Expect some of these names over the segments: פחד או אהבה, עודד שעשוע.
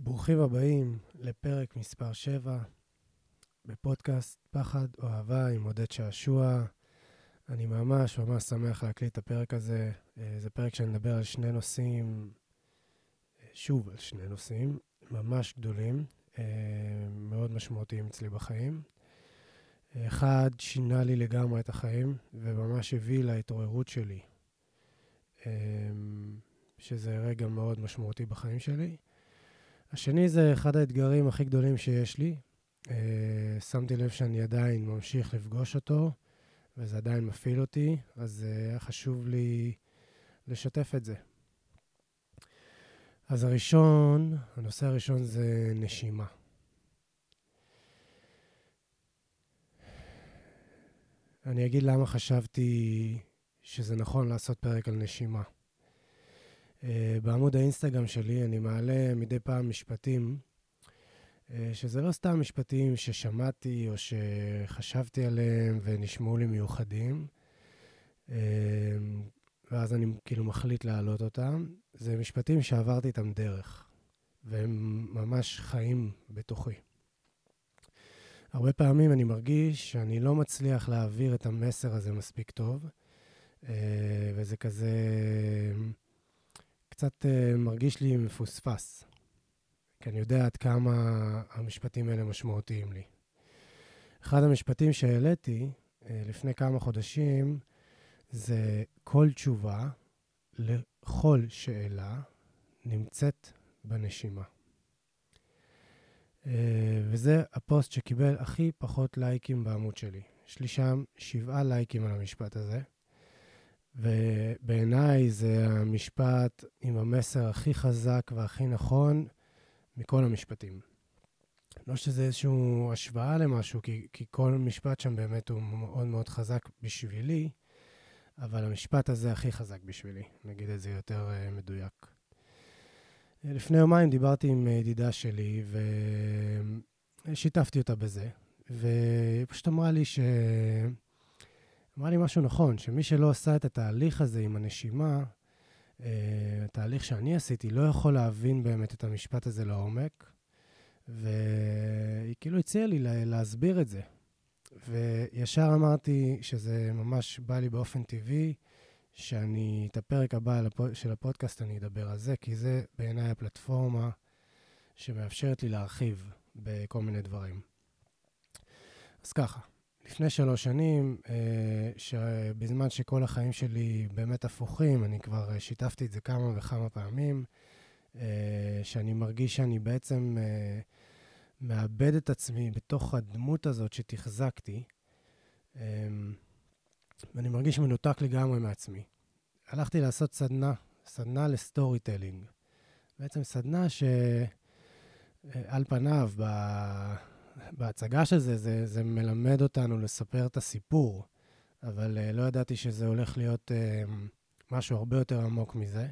ברוכים הבאים לפרק מספר 7 בפודקאסט פחד או אהבה עם עודד שעשוע. אני ממש ממש שמח להקליט את הפרק הזה. זה פרק שנדבר על שני נושאים, שוב על שני נושאים ממש גדולים, מאוד משמעותיים אצלי בחיים. אחד שינה לי לגמרי את החיים וממש הביא להתעוררות שלי, שזה רגע מאוד משמעותי בחיים שלי. השני זה אחד האתגרים הכי גדולים שיש לי. שמתי לב שאני עדיין ממשיך לפגוש אותו, וזה עדיין מפעיל אותי, אז היה חשוב לי לשתף את זה. אז הנושא הראשון זה נשימה. אני אגיד למה חשבתי שזה נכון לעשות פרק על נשימה. בעמוד האינסטגרם שלי אני מעלה מדי פעם משפטים, שזה לא סתם משפטים ששמעתי או שחשבתי עליהם ונשמעו לי מיוחדים, ואז אני כאילו מחליט להעלות אותם. זה משפטים שעברתי איתם דרך, והם ממש חיים בתוכי. הרבה פעמים אני מרגיש שאני לא מצליח להעביר את המסר הזה מספיק טוב, וזה כזה קצת מרגיש לי מפוספס, כי אני יודע עד כמה המשפטים האלה משמעותיים לי. אחד המשפטים שהעליתי לפני כמה חודשים זה: כל תשובה לכל שאלה נמצאת בנשימה. וזה הפוסט שקיבל הכי פחות לייקים בעמוד שלי. יש לי שם 7 לייקים על המשפט הזה. ובעיניי זה המשפט עם המסר הכי חזק והכי נכון מכל המשפטים. לא שזה איזשהו השוואה למשהו, כי כל משפט שם באמת הוא מאוד מאוד חזק בשבילי, אבל המשפט הזה הכי חזק בשבילי, נגיד את זה יותר מדויק. לפני יומיים דיברתי עם ידידה שלי ושיתפתי אותה בזה, והיא פשוט אמרה לי משהו נכון, שמי שלא עשה את התהליך הזה עם הנשימה, התהליך שאני עשיתי, לא יכול להבין באמת את המשפט הזה לעומק, והיא כאילו הציעה לי להסביר את זה. וישר אמרתי שזה ממש בא לי באופן טבעי, שאני את הפרק הבא של הפודקאסט אני אדבר על זה, כי זה בעיניי הפלטפורמה שמאפשרת לי להרחיב בכל מיני דברים. אז ככה. לפני 3 שנים, בזמן שכל החיים שלי באמת הפוכים, אני כבר שיתפתי את זה כמה וכמה פעמים, שאני מרגיש שאני בעצם מאבד את עצמי בתוך הדמות הזאת שתחזקתי, ואני מרגיש מנותק לגמרי מעצמי. הלכתי לעשות סדנה לסטורי טלינג. בעצם סדנה שעל פניו בהצגה של זה, זה מלמד אותנו לספר את הסיפור, אבל לא ידעתי שזה הולך להיות משהו הרבה יותר עמוק מזה.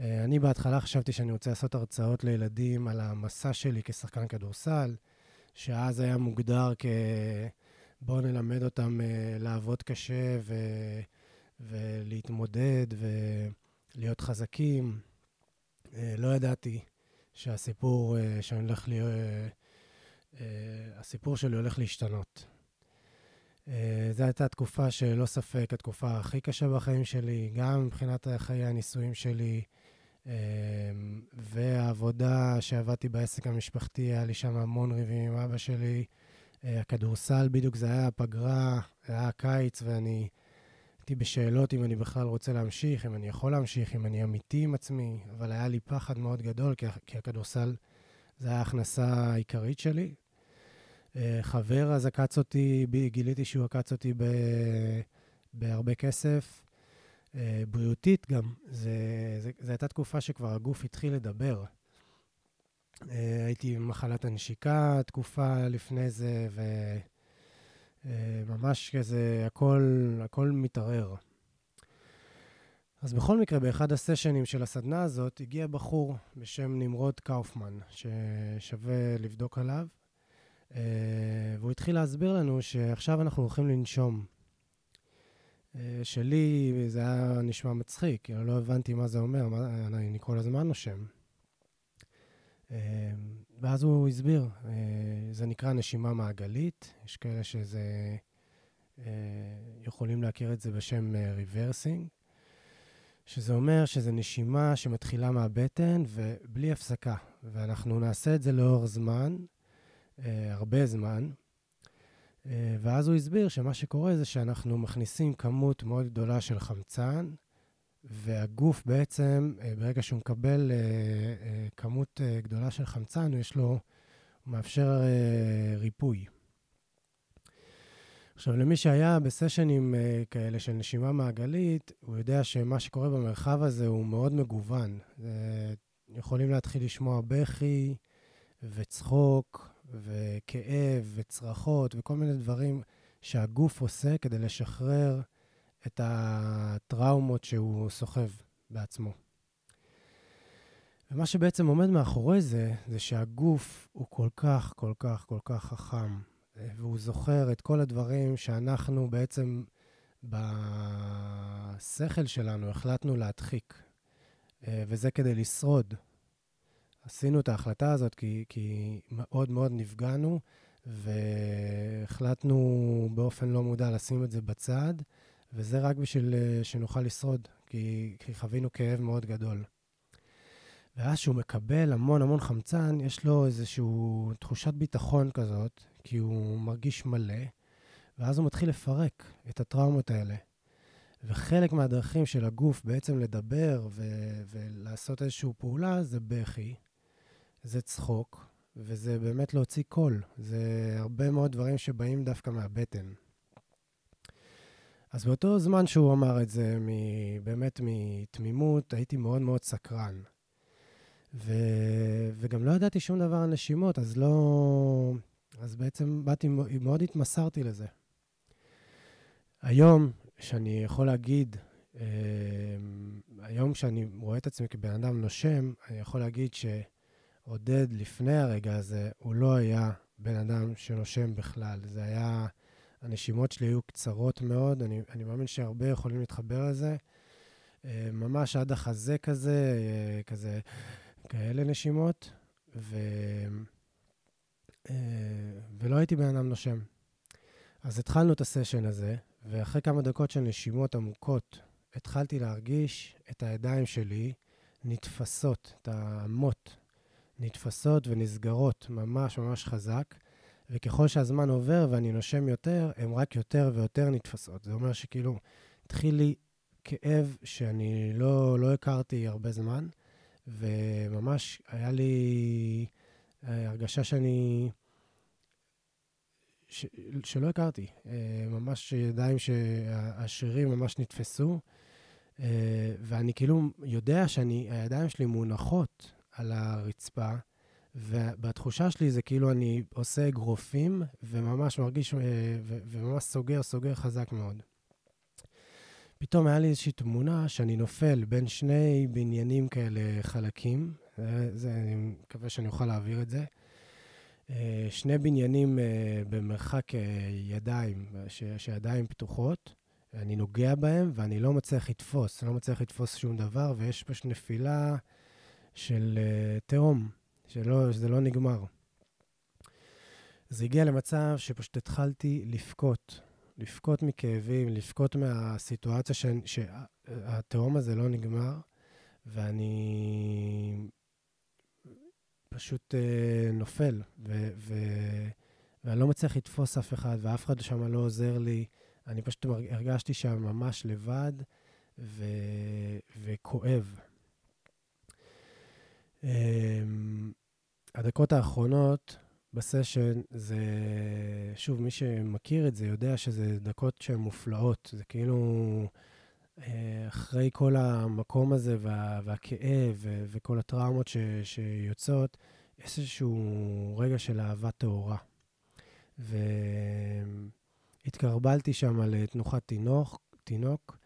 אני בהתחלה חשבתי שאני רוצה לעשות הרצאות לילדים על המסע שלי כשחקן כדורסל, שאז היה מוגדר בואו נלמד אותם לעבוד קשה ולהתמודד ולהיות חזקים. לא ידעתי שהסיפור שאני הולך להיות הסיפור שלי הולך להשתנות. זו הייתה תקופה שלא ספק, התקופה הכי קשה בחיים שלי, גם מבחינת חיי הנישואים שלי, והעבודה שעבדתי בעסק המשפחתי, היה לי שם המון ריבים עם אבא שלי, הכדורסל בדיוק זה היה הפגרה, היה הקיץ, ואני הייתי בשאלות אם אני בכלל רוצה להמשיך, אם אני יכול להמשיך, אם אני אמיתי עם עצמי, אבל היה לי פחד מאוד גדול, כי הכדורסל זה היה ההכנסה העיקרית שלי. חבר אז הקץ אותי, גיליתי שהוא הקץ אותי בהרבה כסף. בריאותית גם, זה הייתה תקופה שכבר הגוף התחיל לדבר. הייתי במחלת הנשיקה תקופה לפני זה, וממש כזה הכל מתערער. אז בכל מקרה, באחד הסשנים של הסדנה הזאת, הגיע בחור בשם נמרוד קאופמן, ששווה לבדוק עליו, והוא התחיל להסביר לנו שעכשיו אנחנו הולכים לנשום. שלי זה היה נשמע מצחיק, לא הבנתי מה זה אומר, אני כל הזמן נושם. ואז הוא הסביר, זה נקרא נשימה מעגלית, יש כאלה שזה, יכולים להכיר את זה בשם ריברסינג, שזה אומר שזה נשימה שמתחילה מהבטן ובלי הפסקה, ואנחנו נעשה את זה לאור זמן, הרבה זמן, ואז הוא הסביר שמה שקורה זה שאנחנו מכניסים כמות מאוד גדולה של חמצן, והגוף בעצם, ברגע שהוא מקבל כמות גדולה של חמצן, הוא מאפשר ריפוי. עכשיו, למי שהיה בסשנים כאלה של נשימה מעגלית, הוא יודע שמה שקורה במרחב הזה הוא מאוד מגוון. יכולים להתחיל לשמוע בכי וצחוק וכאב וצרחות וכל מיני דברים שהגוף עושה כדי לשחרר את הטראומות שהוא סוחב בעצמו. ומה שבעצם עומד מאחורי זה, זה שהגוף הוא כל כך, כל כך, כל כך חכם, והוא זוכר את כל הדברים שאנחנו בעצם בשכל שלנו החלטנו להדחיק, וזה כדי לשרוד. עשינו את ההחלטה הזאת כי מאוד מאוד נפגענו, והחלטנו באופן לא מודע לשים את זה בצד, וזה רק בשביל שנוכל לשרוד, כי חווינו כאב מאוד גדול. ואז שהוא מקבל המון המון חמצן, יש לו איזושהי תחושת ביטחון כזאת, כי הוא מרגיש מלא, ואז הוא מתחיל לפרק את הטראומות האלה. וחלק מהדרכים של הגוף בעצם לדבר ולעשות איזושהי פעולה, זה בכי, זה צחוק, וזה באמת להוציא קול. זה הרבה מאוד דברים שבאים דווקא מהבטן. אז באותו זמן שהוא אמר את זה, באמת מתמימות, הייתי מאוד מאוד סקרן. וגם לא ידעתי שום דבר על נשימות, אז בעצם באתי, מאוד התמסרתי לזה. היום, שאני יכול להגיד, היום שאני רואה את עצמי כבן אדם נושם, אני יכול להגיד שעודד לפני הרגע הזה, הוא לא היה בן אדם שנושם בכלל. זה היה, הנשימות שלי היו קצרות מאוד, אני מאמין שהרבה יכולים להתחבר לזה, ממש עד החזה כזה, כאלה נשימות, ולא הייתי בן אדם נושם. אז התחלנו את הסשן הזה, ואחרי כמה דקות של נשימות עמוקות, התחלתי להרגיש את הידיים שלי נתפסות, את העמות, נתפסות ונסגרות ממש ממש חזק, וככל שהזמן עובר ואני נושם יותר, הן רק יותר ויותר נתפסות. זה אומר שכאילו, התחיל לי כאב שאני לא הכרתי הרבה זמן, וממש היה לי הרגשה שלא הכרתי. ממש ידיים שהשרירים ממש נתפסו, ואני כאילו יודע שהידיים שלי מונחות על הרצפה, ובתחושה שלי זה כאילו אני עושה גרופים, וממש מרגיש, וממש סוגר חזק מאוד. פתאום היה לי איזושהי תמונה שאני נופל בין שני בניינים כאלה חלקים, אני מקווה שאני אוכל להעביר את זה, שני בניינים במרחק ידיים, שידיים פתוחות, אני נוגע בהם ואני לא מצליח לתפוס, שום דבר, ויש פשוט נפילה של תהום, שזה לא נגמר. זה הגיע למצב שפשוט התחלתי לפקוט, מכאבים, לפקוט מהסיטואציה שהתהום הזה לא נגמר, ואני פשוט נופל, ואני לא מצליח לתפוס אף אחד, ואף אחד שם לא עוזר לי, אני פשוט הרגשתי שם ממש לבד, וכואב. הדקות האחרונות בסשן, זה, שוב, מי שמכיר את זה יודע שזה דקות שהן מופלאות, זה כאילו אחרי כל המקום הזה והכאב וכל הטראומות שיוצאות, יש איזשהו רגע של אהבה טהורה. והתקרבלתי שם על תנוחת תינוק,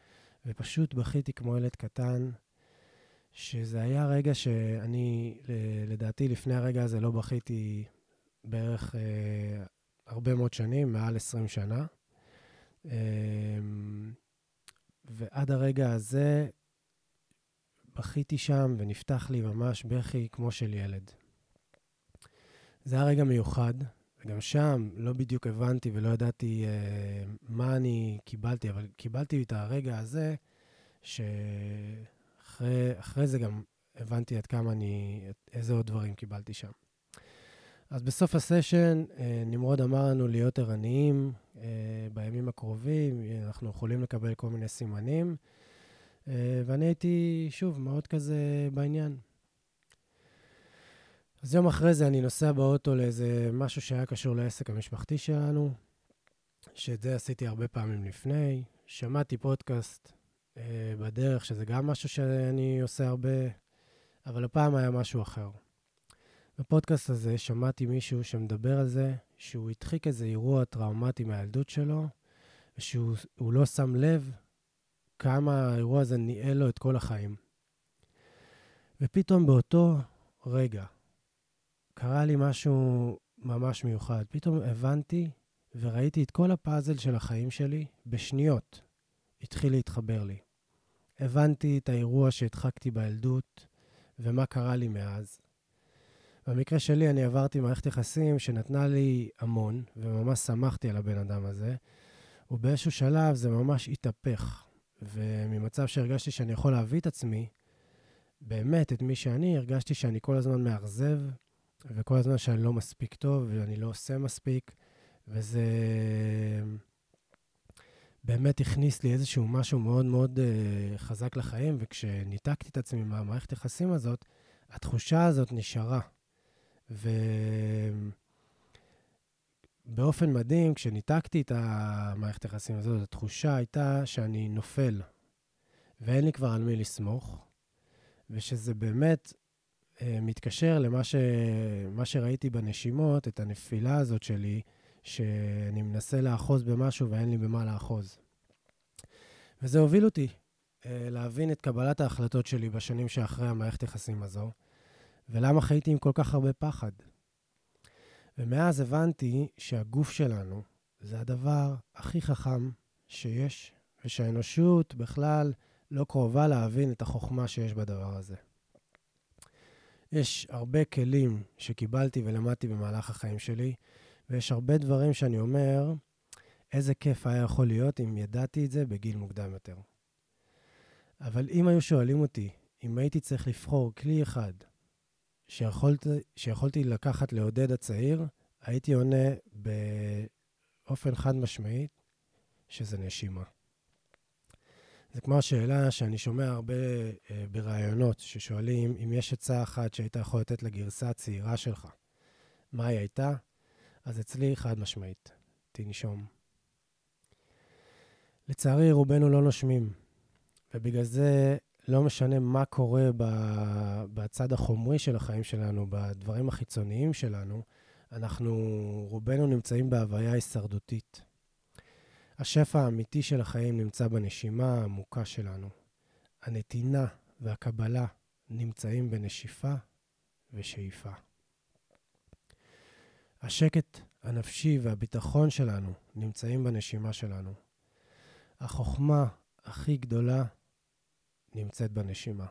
ופשוט בכיתי כמו ילד קטן, שזה היה רגע שאני, לדעתי, לפני הרגע הזה לא בכיתי בערך הרבה מאוד שנים, מעל 20 שנה. ועד הרגע הזה בכיתי שם ונפתח לי ממש בכי כמו של ילד. זה היה רגע מיוחד, וגם שם לא בדיוק הבנתי ולא ידעתי מה אני קיבלתי, אבל קיבלתי את הרגע הזה, שאחרי זה גם הבנתי עד כמה איזה עוד דברים קיבלתי שם. אז בסוף הסשן נמרוד אמר לנו להיות ערניים בימים הקרובים, אנחנו יכולים לקבל כל מיני סימנים, ואני הייתי שוב מאוד כזה בעניין. אז יום אחרי זה אני נוסע באוטו לאיזה משהו שהיה קשור לעסק המשפחתי שלנו, שאת זה עשיתי הרבה פעמים לפני, שמעתי פודקאסט בדרך, שזה גם משהו שאני עושה הרבה, אבל הפעם היה משהו אחר. בפודקאסט הזה שמעתי מישהו שמדבר על זה, שהוא הדחיק איזה אירוע טראומטי מהילדות שלו, ושהוא לא שם לב כמה האירוע הזה ניהל לו את כל החיים. ופתאום באותו רגע, קרה לי משהו ממש מיוחד. פתאום הבנתי וראיתי את כל הפאזל של החיים שלי בשניות. התחיל להתחבר לי. הבנתי את האירוע שהדחקתי בילדות ומה קרה לי מאז. במקרה שלי אני עברתי מערכת יחסים שנתנה לי המון, וממש שמחתי על הבן אדם הזה, ובאיזשהו שלב זה ממש התהפך. וממצב שהרגשתי שאני יכול להביא את עצמי, באמת את מי שאני, הרגשתי שאני כל הזמן מאכזב, וכל הזמן שאני לא מספיק טוב, ואני לא עושה מספיק, וזה באמת הכניס לי איזשהו משהו מאוד מאוד חזק לחיים, וכשניתקתי את עצמי מהמערכת היחסים הזאת, התחושה הזאת נשארה. ובאופן מדהים, כשניתקתי את המערכת היחסים הזאת, התחושה הייתה שאני נופל, ואין לי כבר על מי לסמוך, ושזה באמת מתקשר למה שראיתי בנשימות, את הנפילה הזאת שלי, שאני מנסה לאחוז במשהו ואין לי במה לאחוז. וזה הוביל אותי להבין את קבלת ההחלטות שלי בשנים שאחרי המערכת יחסים הזו, ולמה חייתי עם כל כך הרבה פחד. ומאז הבנתי שהגוף שלנו זה הדבר הכי חכם שיש, ושהאנושות בכלל לא קרובה להבין את החוכמה שיש בדבר הזה. יש הרבה כלים שקיבלתי ולמדתי במהלך החיים שלי, ויש הרבה דברים שאני אומר, איזה כיף היה יכול להיות אם ידעתי את זה בגיל מוקדם יותר. אבל אם היו שואלים אותי, אם הייתי צריך לבחור כלי אחד שיכולתי לקחת לעודד הצעיר, הייתי עונה באופן חד משמעית שזה נשימה. זה כמו השאלה שאני שומע הרבה ברעיונות ששואלים אם יש עצה אחת שהיית יכול לתת לגרסה הצעירה שלך. מה היא הייתה? אז אצלי חד משמעית. תנשום. לצערי רובנו לא נושמים, ובגלל זה לא משנה מה קורה בצד החומרי של החיים שלנו, בדברים החיצוניים שלנו, רובנו נמצאים בהוויה הישרדותית. השפע האמיתי של החיים נמצא בנשימה העמוקה שלנו. הנתינה והקבלה נמצאים בנשיפה ושאיפה. השקט הנפשי והביטחון שלנו נמצאים בנשימה שלנו. החוכמה הכי גדולה נמצאת בנשימה.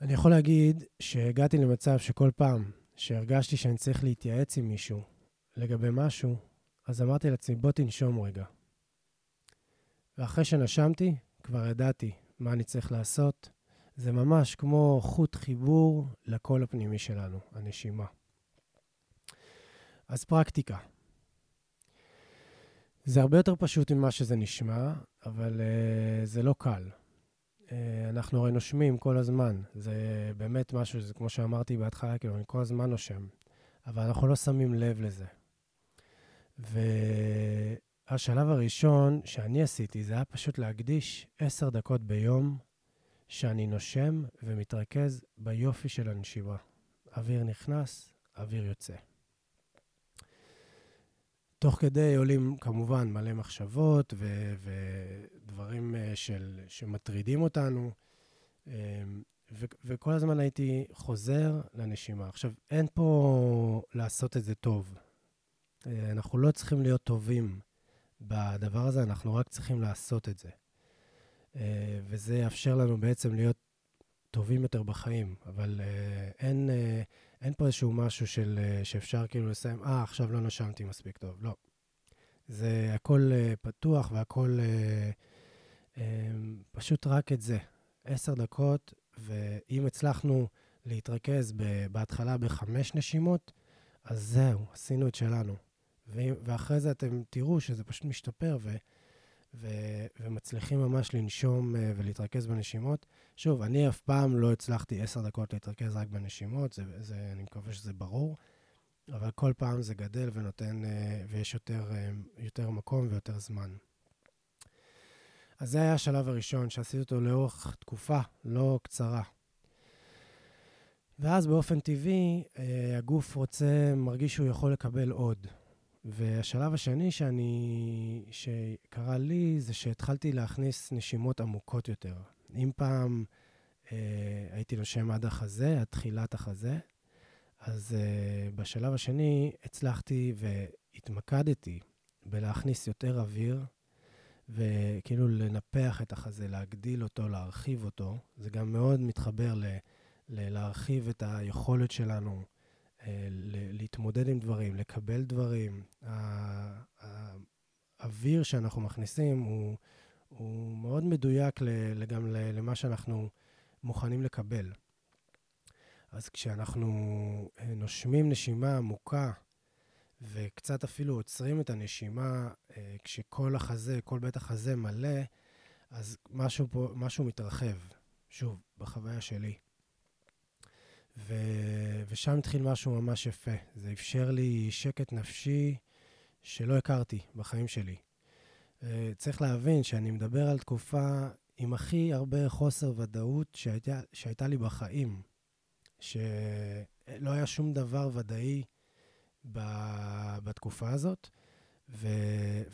אני יכול להגיד שהגעתי למצב שכל פעם שהרגשתי שאני צריך להתייעץ עם מישהו לגבי משהו, אז אמרתי לעצמי, בוא תנשום רגע. ואחרי שנשמתי, כבר ידעתי מה אני צריך לעשות. זה ממש כמו חוט חיבור לקול הפנימי שלנו, הנשימה. אז פרקטיקה. זה הרבה יותר פשוט ממה שזה נשמע, אבל זה לא קל. אנחנו הרי נושמים כל הזמן. זה באמת משהו, זה כמו שאמרתי בהתחלה, כאילו אני כל הזמן נושם. אבל אנחנו לא שמים לב לזה. והשלב הראשון שאני עשיתי, זה היה פשוט להקדיש 10 דקות ביום שאני נושם ומתרכז ביופי של הנשימה. אוויר נכנס, אוויר יוצא. תוך כדי עולים כמובן מלא מחשבות ודברים שמטרידים אותנו, וכל הזמן הייתי חוזר לנשימה. עכשיו, אין פה לעשות את זה טוב. אנחנו לא צריכים להיות טובים בדבר הזה, אנחנו רק צריכים לעשות את זה. וזה יאפשר לנו בעצם להיות טובים יותר בחיים, אבל אין פה איזשהו משהו של, שאפשר כאילו לסיים, עכשיו לא נשמתי מספיק טוב, לא. זה הכל פתוח והכל פשוט רק את זה. 10 דקות, ואם הצלחנו להתרכז בהתחלה 5 נשימות, אז זהו, עשינו את שלנו. ואחרי זה אתם תראו שזה פשוט משתפר ומצליחים ממש לנשום ולהתרכז בנשימות. שוב, אני אף פעם לא הצלחתי 10 דקות להתרכז רק בנשימות, אני מקווה שזה ברור, אבל כל פעם זה גדל ונותן, ויש יותר מקום ויותר זמן. אז זה היה השלב הראשון שעשיתי אותו לאורך תקופה לא קצרה. ואז באופן טבעי הגוף מרגיש שהוא יכול לקבל עוד. והשלב השני שקרה לי זה שהתחלתי להכניס נשימות עמוקות יותר. אם פעם הייתי נושם עד החזה, עד תחילת החזה, אז בשלב השני הצלחתי והתמקדתי בלהכניס יותר אוויר, וכאילו לנפח את החזה, להגדיל אותו, להרחיב אותו. זה גם מאוד מתחבר להרחיב את היכולת שלנו להתמודד עם דברים, לקבל דברים. האוויר שאנחנו מכניסים הוא מאוד מדויק גם למה שאנחנו מוכנים לקבל. אז כשאנחנו נושמים נשימה עמוקה, וקצת אפילו עוצרים את הנשימה, כשכל החזה, כל בית החזה מלא, אז משהו מתרחב, שוב, בחוויה שלי. ושם התחיל משהו ממש יפה. זה אפשר לי שקט נפשי שלא הכרתי בחיים שלי. צריך להבין שאני מדבר על תקופה עם הכי הרבה חוסר ודאות שהייתה לי בחיים, שלא היה שום דבר ודאי בתקופה הזאת,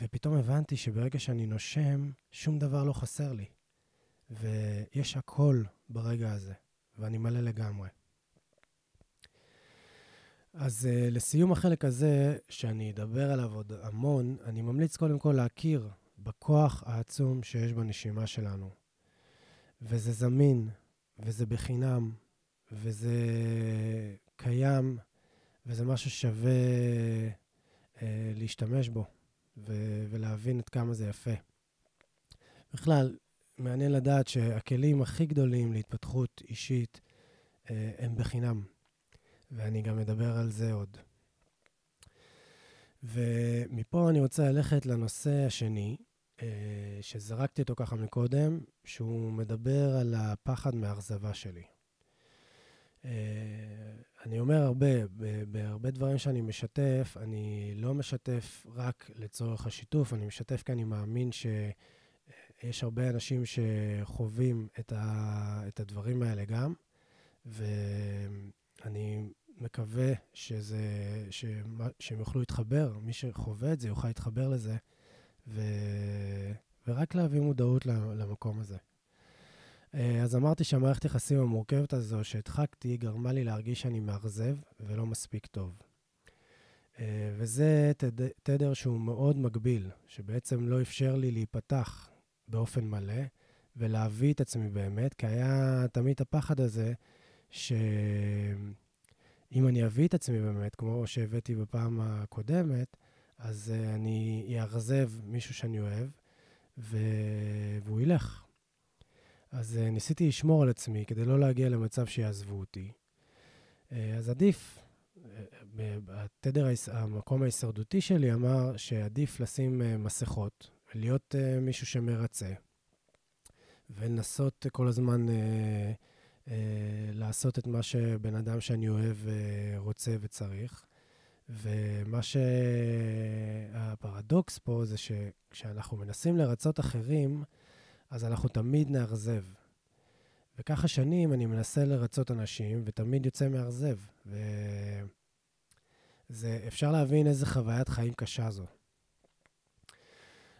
ופתאום הבנתי שברגע שאני נושם, שום דבר לא חסר לי. ויש הכל ברגע הזה, ואני מלא לגמרי. אז לסיום החלק הזה, שאני אדבר עליו עוד המון, אני ממליץ קודם כל להכיר בכוח העצום שיש בנשימה שלנו. וזה זמין, וזה בחינם, וזה קיים, וזה משהו ששווה להשתמש בו, ולהבין עד כמה זה יפה. בכלל, מעניין לדעת שהכלים הכי גדולים להתפתחות אישית הם בחינם. ואני גם מדבר על זה עוד. ומפה אני רוצה ללכת לנושא השני, שזרקתי אותו ככה מקודם, שהוא מדבר על הפחד מהאכזבה שלי. אני אומר בהרבה דברים שאני משתף, אני לא משתף רק לצורך השיתוף, אני משתף כי אני מאמין שיש הרבה אנשים שחווים את הדברים האלה גם, ואני מקווה שהם יוכלו להתחבר, מי שחווה את זה יוכל להתחבר לזה, ורק להביא מודעות למקום הזה. אז אמרתי שהמערכת יחסים המורכבת הזו שהדחקתי גרמה לי להרגיש שאני מאכזב ולא מספיק טוב. וזה תדר שהוא מאוד מגביל, שבעצם לא אפשר לי להיפתח באופן מלא ולהביא את עצמי באמת, כי היה תמיד הפחד הזה שאם אני אביא את עצמי באמת, כמו שהבאתי בפעם הקודמת, אז אני אאכזב מישהו שאני אוהב והוא ילך. אז ניסיתי לשמור על עצמי כדי לא להגיע למצב שיעזבו אותי. אז עדיף, המקום ההישרדותי שלי אמר שעדיף לשים מסכות, להיות מישהו שמרצה, ולנסות כל הזמן לעשות את מה שבן אדם שאני אוהב רוצה וצריך. ומה שהפרדוקס פה זה שכשאנחנו מנסים לרצות אחרים, אז אנחנו תמיד נאכזב. וככה שנים אני מנסה לרצות אנשים, ותמיד יוצא מאכזב. אפשר להבין איזה חוויית חיים קשה זו.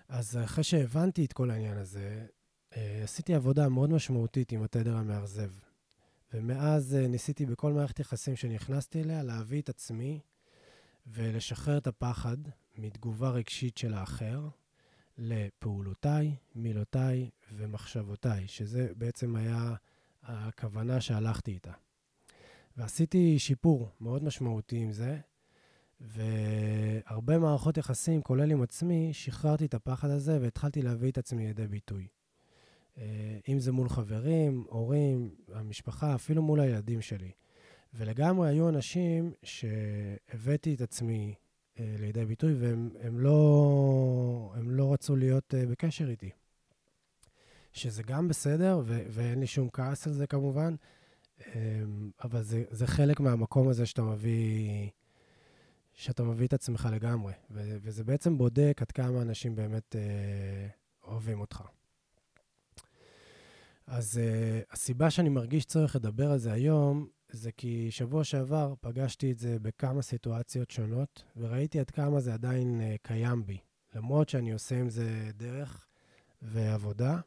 אז אחרי שהבנתי את כל העניין הזה, עשיתי עבודה מאוד משמעותית עם התדר המאכזב. ומאז ניסיתי בכל מערכת יחסים שנכנסתי אליה, להביא את עצמי, ולשחרר את הפחד מתגובה רגשית של האחר, לפעולותיי, מילותיי ומחשבותיי, שזה בעצם היה הכוונה שהלכתי איתה. ועשיתי שיפור מאוד משמעותי עם זה, והרבה מערכות יחסים, כולל עם עצמי, שחררתי את הפחד הזה והתחלתי להביא את עצמי ידי ביטוי. אם זה מול חברים, הורים, המשפחה, אפילו מול הילדים שלי. ולגמרי היו אנשים שהבאתי את עצמי לידי ביטוי, והם לא רצו להיות בקשר איתי. שזה גם בסדר, ואין לי שום כעס על זה כמובן, אבל זה חלק מהמקום הזה שאתה מביא את עצמך לגמרי, וזה בעצם בודק עד כמה אנשים באמת אוהבים אותך. אז הסיבה שאני מרגיש צורך לדבר על זה היום, זה כי שבוע שעבר פגשתי את זה בכמה סיטואציות שונות, וראיתי עד כמה זה עדיין קיים בי, למרות שאני עושה עם זה דרך ועבודה.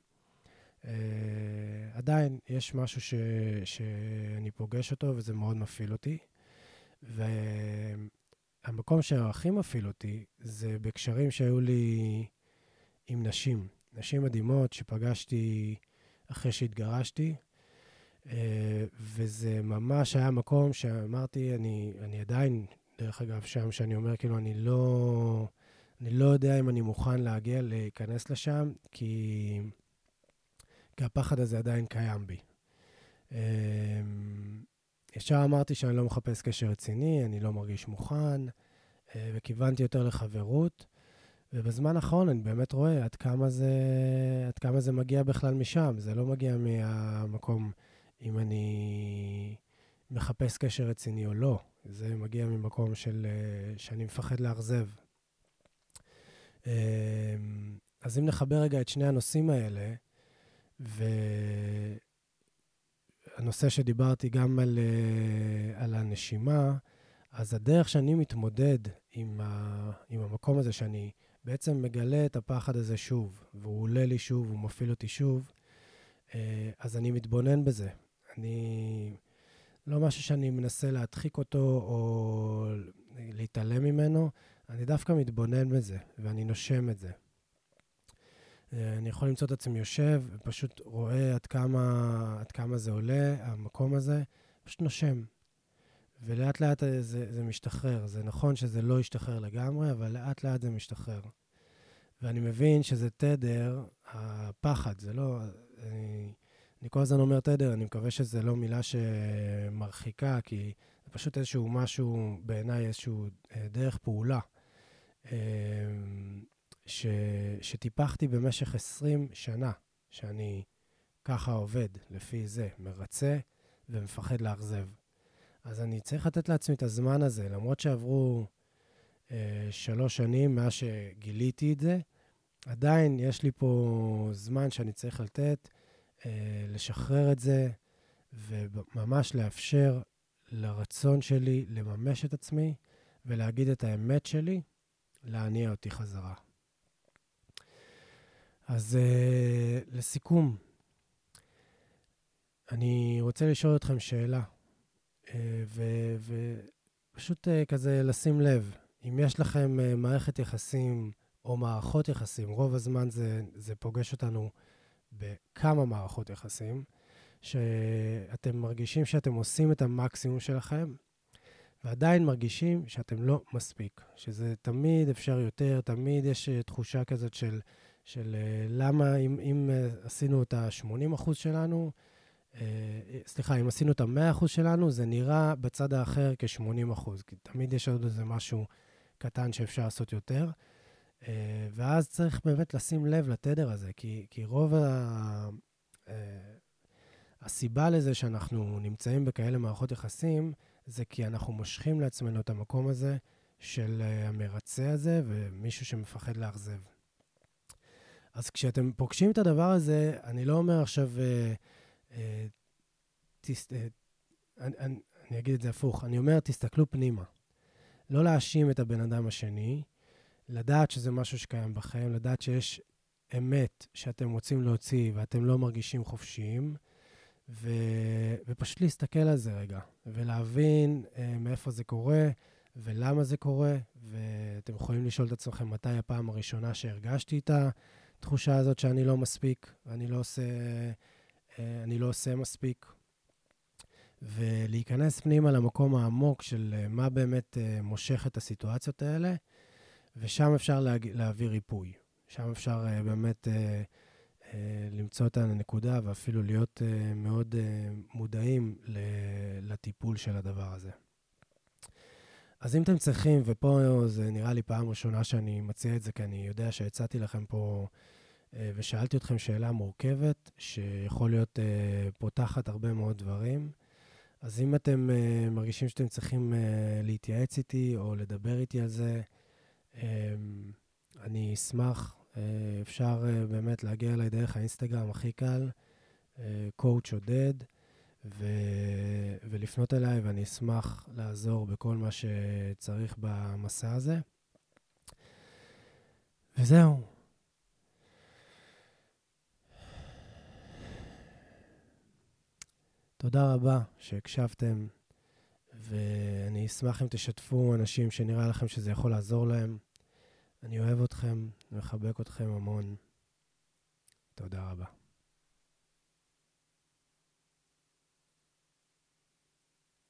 עדיין יש משהו שאני פוגש אותו, וזה מאוד מפעיל אותי. והמקום שהכי מפעיל אותי, זה בקשרים שהיו לי עם נשים. נשים מדהימות שפגשתי אחרי שהתגרשתי, וזה ממש היה מקום שאמרתי, אני עדיין, דרך אגב, שם שאני אומר, כאילו, אני לא יודע אם אני מוכן להיכנס לשם, כי הפחד הזה עדיין קיים בי. ישר אמרתי שאני לא מחפש קשר רציני, אני לא מרגיש מוכן, וכיוונתי יותר לחברות, ובזמן האחרון אני באמת רואה עד כמה זה מגיע בכלל משם, זה לא מגיע מהמקום אם אני מחפש קשר רציני או לא, זה מגיע ממקום שאני מפחד להחזב. אז אם נחבר רגע את שני הנושאים האלה, והנושא שדיברתי גם על הנשימה, אז הדרך שאני מתמודד עם המקום הזה, שאני בעצם מגלה את הפחד הזה שוב, והוא עולה לי שוב, הוא מפעיל אותי שוב, אז אני מתבונן בזה. אני לא משהו שאני מנסה להדחיק אותו או להתעלם ממנו, אני דווקא מתבונן בזה, ואני נושם את זה. אני יכול למצוא את עצמי יושב, ופשוט רואה עד כמה זה עולה, המקום הזה, פשוט נושם. ולאט לאט זה משתחרר. זה נכון שזה לא ישתחרר לגמרי, אבל לאט לאט זה משתחרר. ואני מבין שזה תדר, הפחד, זה לא... אני כל הזמן אומר תדר, אני מקווה שזה לא מילה שמרחיקה, כי זה פשוט איזשהו משהו, בעיניי איזשהו דרך פעולה. שטיפחתי במשך 20 שנה, שאני ככה עובד, לפי זה, מרצה ומפחד להחזב. אז אני צריך לתת לעצמי את הזמן הזה, למרות שעברו 3 שנים מאז שגיליתי את זה, עדיין יש לי פה זמן שאני צריך לתת, לשחרר את זה, וממש לאפשר לרצון שלי לממש את עצמי, ולהגיד את האמת שלי, להניע אותי חזרה. אז לסיכום, אני רוצה לשאול אתכם שאלה, ופשוט כזה לשים לב, אם יש לכם מערכת יחסים או מערכות יחסים, רוב הזמן זה פוגש אותנו בכמה מערכות יחסים, שאתם מרגישים שאתם עושים את המקסימום שלכם, ועדיין מרגישים שאתם לא מספיק, שזה תמיד אפשר יותר, תמיד יש תחושה כזאת של למה אם עשינו את ה-80% שלנו, סליחה, אם עשינו את ה-100% שלנו, זה נראה בצד האחר כ-80%, כי תמיד יש עוד איזה משהו קטן שאפשר לעשות יותר, ואז צריך באמת לשים לב לתדר הזה, כי רוב הסיבה לזה שאנחנו נמצאים בכאלה מערכות יחסים, זה כי אנחנו מושכים לעצמנו את המקום הזה של המרצה הזה, ומישהו שמפחד לאכזב. אז כשאתם פוגשים את הדבר הזה, אני לא אומר עכשיו, אני אגיד את זה הפוך, אני אומר תסתכלו פנימה. לא להאשים את הבן אדם השני, לדעת שזה משהו שקיים בכם, לדעת שיש אמת שאתם רוצים להוציא ואתם לא מרגישים חופשיים, ופשוט להסתכל על זה רגע, ולהבין מאיפה זה קורה, ולמה זה קורה, ואתם יכולים לשאול את עצמכם מתי הפעם הראשונה שהרגשתי איתה, התחושה הזאת שאני לא מספיק, אני לא עושה אני לא עושה מספיק, ולהיכנס פנימה למקום העמוק של מה באמת מושך את הסיטואציות האלה, ושם אפשר להעביר ריפוי. שם אפשר באמת למצוא את הנקודה, ואפילו להיות מאוד מודעים לטיפול של הדבר הזה. אז אם אתם צריכים, ופה זה נראה לי פעם ראשונה שאני מציע את זה, כי אני יודע שהצעתי לכם פה ושאלתי אתכם שאלה מורכבת, שיכול להיות פותחת הרבה מאוד דברים. אז אם אתם מרגישים שאתם צריכים להתייעץ איתי או לדבר איתי על זה, אני אשמח. אפשר באמת להגיע אליי דרך האינסטגרם הכי קל, קואוץ' עודד, ולפנות אליי, ואני אשמח לעזור בכל מה שצריך במסע הזה. וזהו. תודה רבה שהקשבתם, ואני אשמח אם תשתפו אנשים שנראה לכם שזה יכול לעזור להם. אני אוהב אתכם, מחבק אתכם המון. תודה רבה.